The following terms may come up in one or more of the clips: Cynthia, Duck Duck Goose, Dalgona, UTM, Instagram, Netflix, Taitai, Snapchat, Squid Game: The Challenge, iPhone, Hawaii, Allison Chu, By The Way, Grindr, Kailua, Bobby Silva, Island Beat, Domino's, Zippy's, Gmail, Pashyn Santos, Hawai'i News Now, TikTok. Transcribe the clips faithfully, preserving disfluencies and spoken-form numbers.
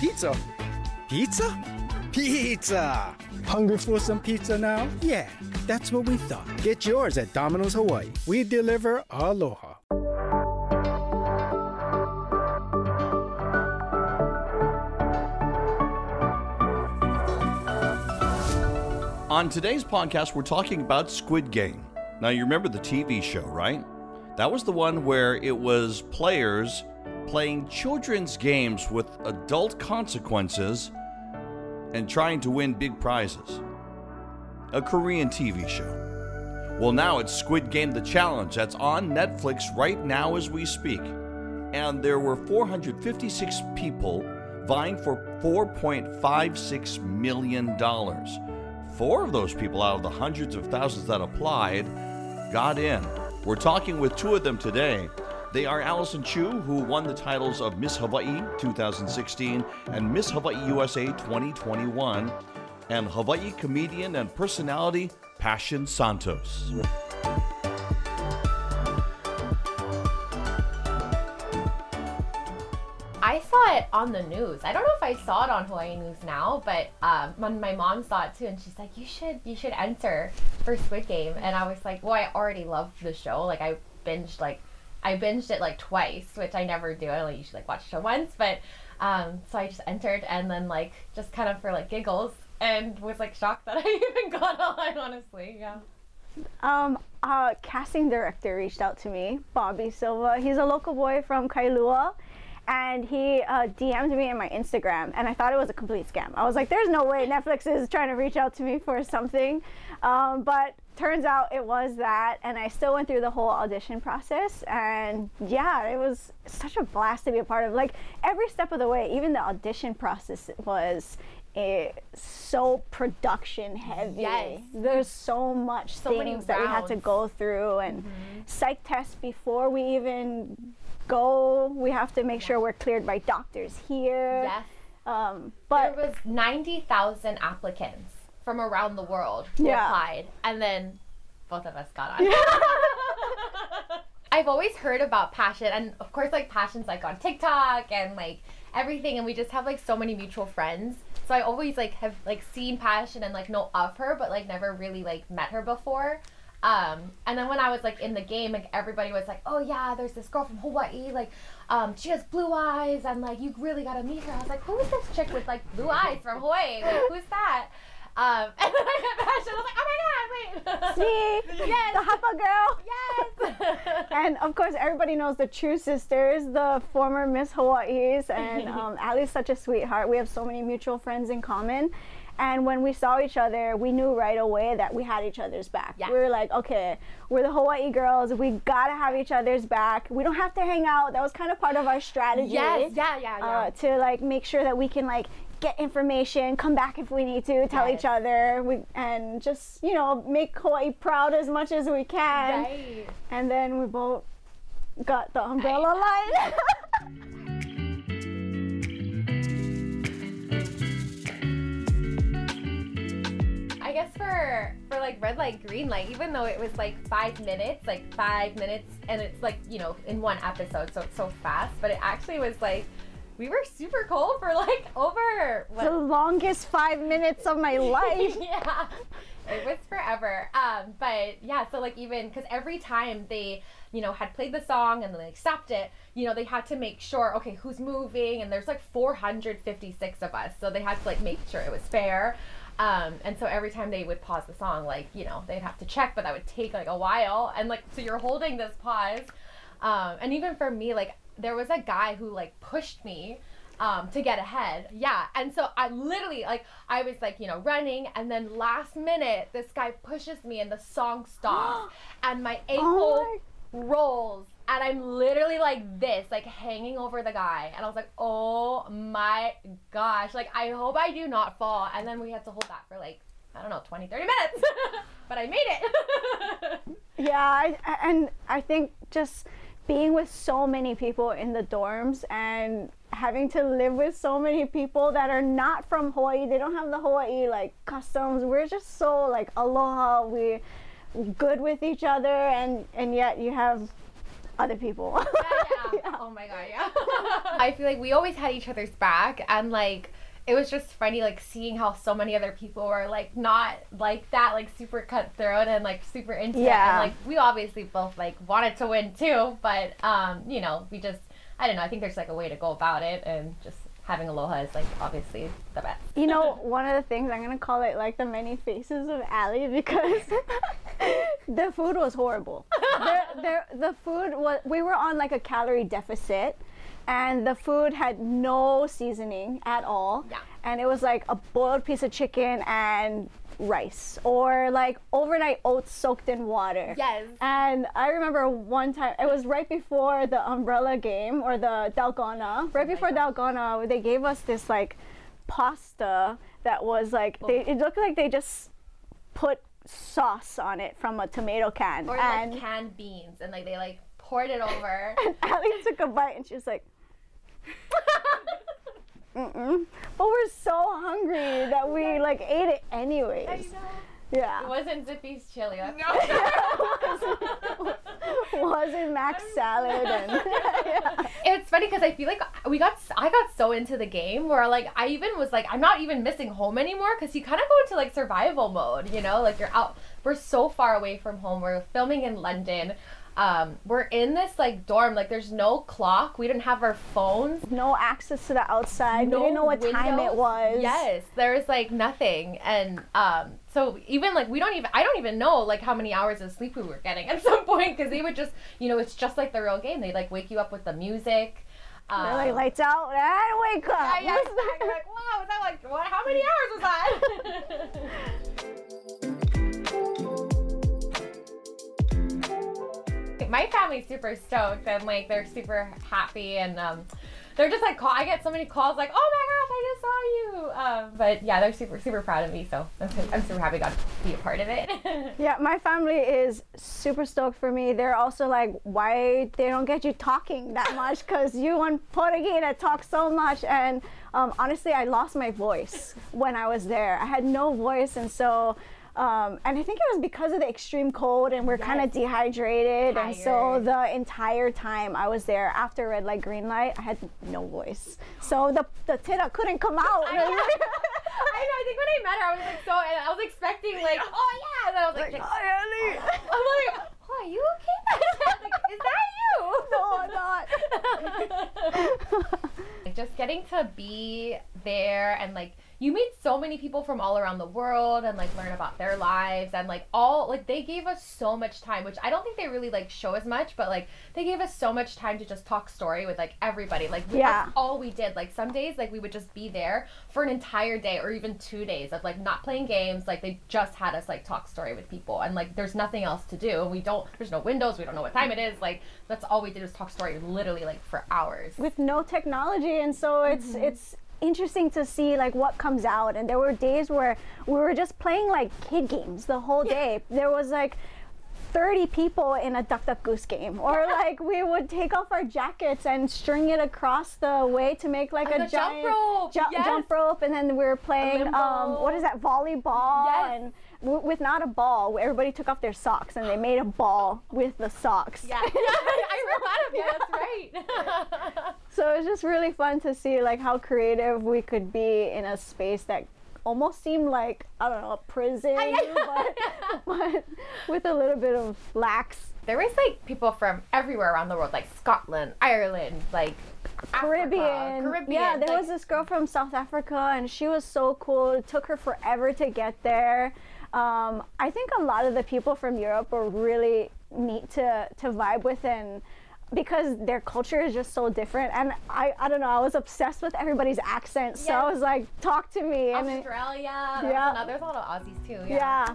Pizza. Pizza? Pizza! Hungry for some pizza now? Yeah, that's what we thought. Get yours at Domino's Hawaii. We deliver aloha. On today's podcast, we're talking about Squid Game. Now, you remember the T V show, right? That was the one where it was players playing children's games with adult consequences and trying to win big prizes. A Korean T V show. Well, now it's Squid Game: The Challenge. That's on Netflix right now as we speak. And there were four hundred fifty-six people vying for four point five six million dollars. Four of those people out of the hundreds of thousands that applied got in. We're talking with two of them today. They are Allison Chu, who won the titles of Miss Hawaii twenty sixteen and Miss Hawaii U S A twenty twenty-one, and Hawaii comedian and personality Pashyn Santos. I saw it on the news. I don't know if I saw it on Hawai'i News Now, but um, my mom saw it too, and she's like, you should you should enter for Squid Game. And I was like, well, I already loved the show. Like, I binged like I binged it like twice, which I never do. I only usually like watch the show once, but um, so I just entered, and then like just kind of for like giggles, and was like shocked that I even got on, honestly. Yeah. Um, uh, casting director reached out to me, Bobby Silva. He's a local boy from Kailua. And he uh, D M'd me on my Instagram, and I thought it was a complete scam. I was like, there's no way Netflix is trying to reach out to me for something. Um, but turns out it was that, and I still went through the whole audition process. And yeah, it was such a blast to be a part of. Like, every step of the way, even the audition process was a, so production heavy. Yes. There's so much so things many that we had to go through, and mm-hmm. psych tests before we even go. We have to make sure we're cleared by doctors here. Yes. Um, but there was ninety thousand applicants from around the world who yeah. applied, and then both of us got on. Yeah. I've always heard about Pashyn, and of course, like, Pashyn's like on TikTok and like everything, and we just have like so many mutual friends. So I always like have like seen Pashyn and like know of her, but like never really like met her before. Um, and then when I was like in the game, like everybody was like, oh yeah, there's this girl from Hawaii, like, um, she has blue eyes, and like, you really gotta meet her. I was like, who is this chick with like blue eyes from Hawaii? Like, who's that? Um, and then I got Pashyn, I was like, oh my god, wait. See? Yes. The Hapa girl. Yes. And of course, everybody knows the Chu sisters, the former Miss Hawaii's, and, um, Allie's such a sweetheart. We have so many mutual friends in common. And when we saw each other, we knew right away that we had each other's back. Yeah. We were like, okay, we're the Hawaii girls. We gotta have each other's back. We don't have to hang out. That was kind of part of our strategy. Yes, yeah, yeah, yeah. Uh, to like make sure that we can like get information, come back if we need to, tell yes. each other, we, and just, you know, make Hawaii proud as much as we can. Right. And then we both got the umbrella line. I guess for for like red light, green light, even though it was like five minutes, like five minutes, and it's like, you know, in one episode, so it's so fast, but it actually was like, we were super cold for like over what? The longest five minutes of my life. Yeah, it was forever. Um, but yeah, so like even, cause every time they, you know, had played the song and then they stopped it, you know, they had to make sure, okay, who's moving? And there's like four hundred fifty-six of us. So they had to like make sure it was fair. Um, and so every time they would pause the song, like, you know, they'd have to check, but that would take like a while. And like, so you're holding this pause. Um, and even for me, like there was a guy who like pushed me, um, to get ahead. Yeah. And so I literally like, I was like, you know, running, and then last minute, this guy pushes me and the song stops and my ankle oh my- rolls. And I'm literally like this, like hanging over the guy. And I was like, oh my gosh. Like, I hope I do not fall. And then we had to hold that for like, I don't know, twenty, thirty minutes. But I made it. Yeah, I, and I think just being with so many people in the dorms and having to live with so many people that are not from Hawaii. They don't have the Hawaii like customs. We're just so like aloha. We're good with each other. And, and yet you have other people. Yeah, yeah. Yeah. Oh my god, yeah. I feel like we always had each other's back, and like it was just funny, like seeing how so many other people were like not like that, like super cutthroat and like super into yeah. it. And like we obviously both like wanted to win too, but um, you know, we just I don't know. I think there's like a way to go about it, and just having aloha is like obviously the best. You know, one of the things I'm gonna call it like the many faces of Allie, because the food was horrible. the, the the food was we were on like a calorie deficit. And the food had no seasoning at all. Yeah. And it was like a boiled piece of chicken and rice, or like overnight oats soaked in water. Yes. And I remember one time, it was right before the umbrella game or the Dalgona, right oh before Dalgona, they gave us this like pasta that was like, oh. they, it looked like they just put sauce on it from a tomato can. Or and like canned beans, and like they like poured it over. And Allie took a bite and she was like, mm-mm. But we're so hungry that we like ate it anyways. I know. Yeah. It wasn't Zippy's chili. No. It wasn't, wasn't Mac's salad. And yeah. It's funny because I feel like we got I got so into the game where like I even was like I'm not even missing home anymore, because you kind of go into like survival mode, you know, like you're out. We're so far away from home. We're filming in London. Um, we're in this like dorm, like there's no clock, we didn't have our phones. No access to the outside, no we didn't know what windows. Time it was. Yes, there was like nothing, and um, so even like we don't even, I don't even know like how many hours of sleep we were getting at some point, because they would just, you know, it's just like the real game, they like wake you up with the music. Um, They're like lights out and wake up. Yeah, yeah, exactly. Like, wow, was that like, what, how many hours was that? My family's super stoked, and like they're super happy, and um, they're just like call. I get so many calls like, "Oh my gosh, I just saw you!" Um, but yeah, they're super super proud of me, so I'm, I'm super happy I got to be a part of it. Yeah, my family is super stoked for me. They're also like, "Why they don't get you talking that much? Because you and Portuguina talk so much." And um, honestly, I lost my voice when I was there. I had no voice, and so. Um, and I think it was because of the extreme cold, and we're yes. kind of dehydrated. Tired. And so the entire time I was there, after red light, green light, I had no voice. So the the tita couldn't come out. I know. I know. I think when I met her, I was like so, and I was expecting like, oh yeah, and I was like, like oh, Allie. I'm like, oh, are you okay? Like, is that you? No, I'm not. Just getting to be there, and like. You meet so many people from all around the world, and like learn about their lives, and like all like they gave us so much time, which I don't think they really like show as much, but like they gave us so much time to just talk story with like everybody. Like we, yeah. that's all we did. Like some days like we would just be there for an entire day or even two days of like not playing games. Like they just had us like talk story with people, and like there's nothing else to do. We don't there's no windows, we don't know what time it is. Like that's all we did was talk story literally like for hours. With no technology, and so it's mm-hmm. it's interesting to see like what comes out, and there were days where we were just playing like kid games the whole day. Yeah. There was like thirty people in a Duck Duck Goose game, or like we would take off our jackets and string it across the way to make like and a giant jump rope. Ju yes. jump rope, and then we were playing um, what is that, volleyball? Yes. And w with not a ball, everybody took off their socks and they made a ball with the socks. Yeah, yeah. I forgot about yeah. that's right. So it was just really fun to see like how creative we could be in a space that almost seemed like, I don't know, a prison, but, but with a little bit of lax. There was like people from everywhere around the world, like Scotland, Ireland, like Caribbean. Africa, Caribbean. Yeah, there like, was this girl from South Africa, and she was so cool. It took her forever to get there. Um, I think a lot of the people from Europe were really neat to, to vibe with, and because their culture is just so different, and I, I don't know, I was obsessed with everybody's accent, so yes. I was like, talk to me. Australia, and, yeah. Another, there's a lot of Aussies too. Yeah. Yeah.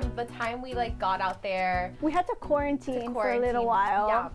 From the time we like got out there. We had to quarantine, to quarantine. for a little while. Yeah.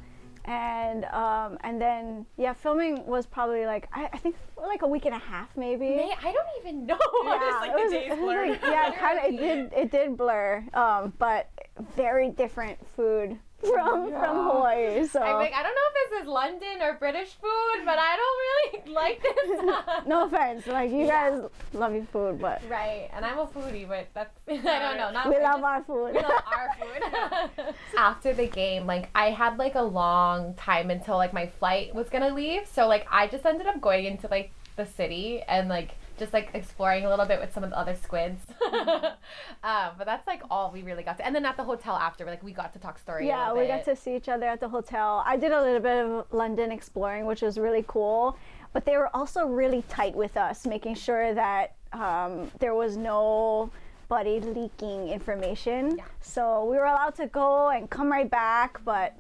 And um, and then yeah, filming was probably like I, I think like a week and a half maybe. May, I don't even know. Yeah, just, like, it was, the days blurred. Like, yeah, kind of. It did it did blur. Um, but very different food from yeah. from Hawaii. So I'm like, I don't know if this is London or British food, but I don't really like this. No offense, like you yeah. guys love your food, but right. And I'm a foodie, but that's right. I don't know. Not we love just, our food. We love our food. After the game, like I had like a long time until like my flight was gonna leave, so like I just ended up going into like the city and like just like exploring a little bit with some of the other squids. um, but that's like all we really got to. And then at the hotel after, like we got to talk story. Yeah, we got to see each other at the hotel. I did a little bit of London exploring, which was really cool. But they were also really tight with us, making sure that um, there was nobody leaking information. Yeah. So we were allowed to go and come right back, but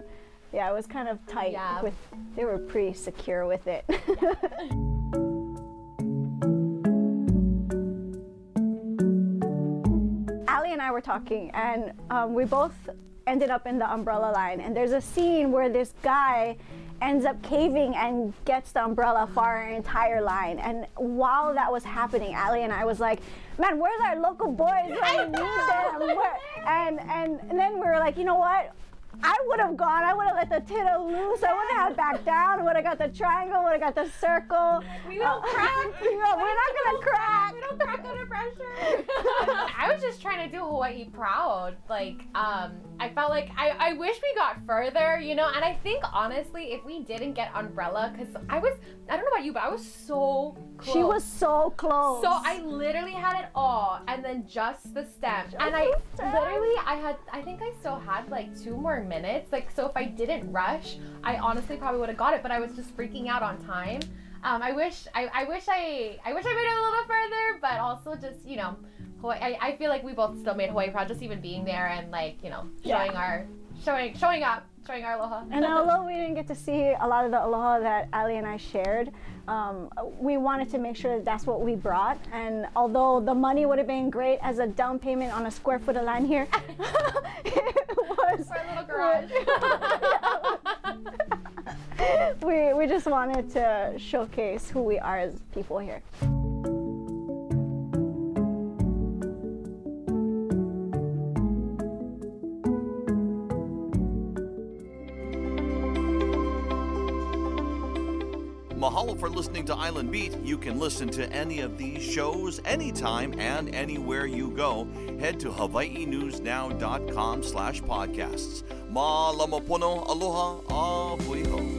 yeah, it was kind of tight. Yeah. With, they were pretty secure with it. Yeah. And I were talking, and um, we both ended up in the umbrella line, and there's a scene where this guy ends up caving and gets the umbrella for our entire line. And while that was happening, Allie and I was like, man, where's our local boys when we need them? And, and, and then we were like, you know what? I would have gone, I would have let the tittle loose, I wouldn't have backed down, would have got the triangle, would have got the circle. We don't uh, crack. We don't, we're not going to crack. We don't crack under pressure. I was just trying to do Hawaii proud. Like, um, I felt like I, I wish we got further, you know, and I think honestly, if we didn't get umbrella, because I was, I don't know about you, but I was so close. She was so close. So I literally had it all, and then just the stem. Just and I stem. literally, I had, I think I still had like two more minutes, like, so if I didn't rush, I honestly probably would have got it, but I was just freaking out on time. Um, I wish, I, I wish I, I wish I made it a little further, but also just, you know, Hawaii, I, I feel like we both still made Hawaii proud, just even being there and like, you know, showing yeah. our, showing, showing up, showing our aloha. And although we didn't get to see a lot of the aloha that Allie and I shared, um, we wanted to make sure that that's what we brought. And although the money would have been great as a down payment on a square foot of land here, it was our little garage. we, we just wanted to showcase who we are as people here. Mahalo for listening to Island Beat. You can listen to any of these shows anytime and anywhere you go. Head to hawaiinewsnow dot com slash podcasts. Ma lama pono, aloha, a hui ho.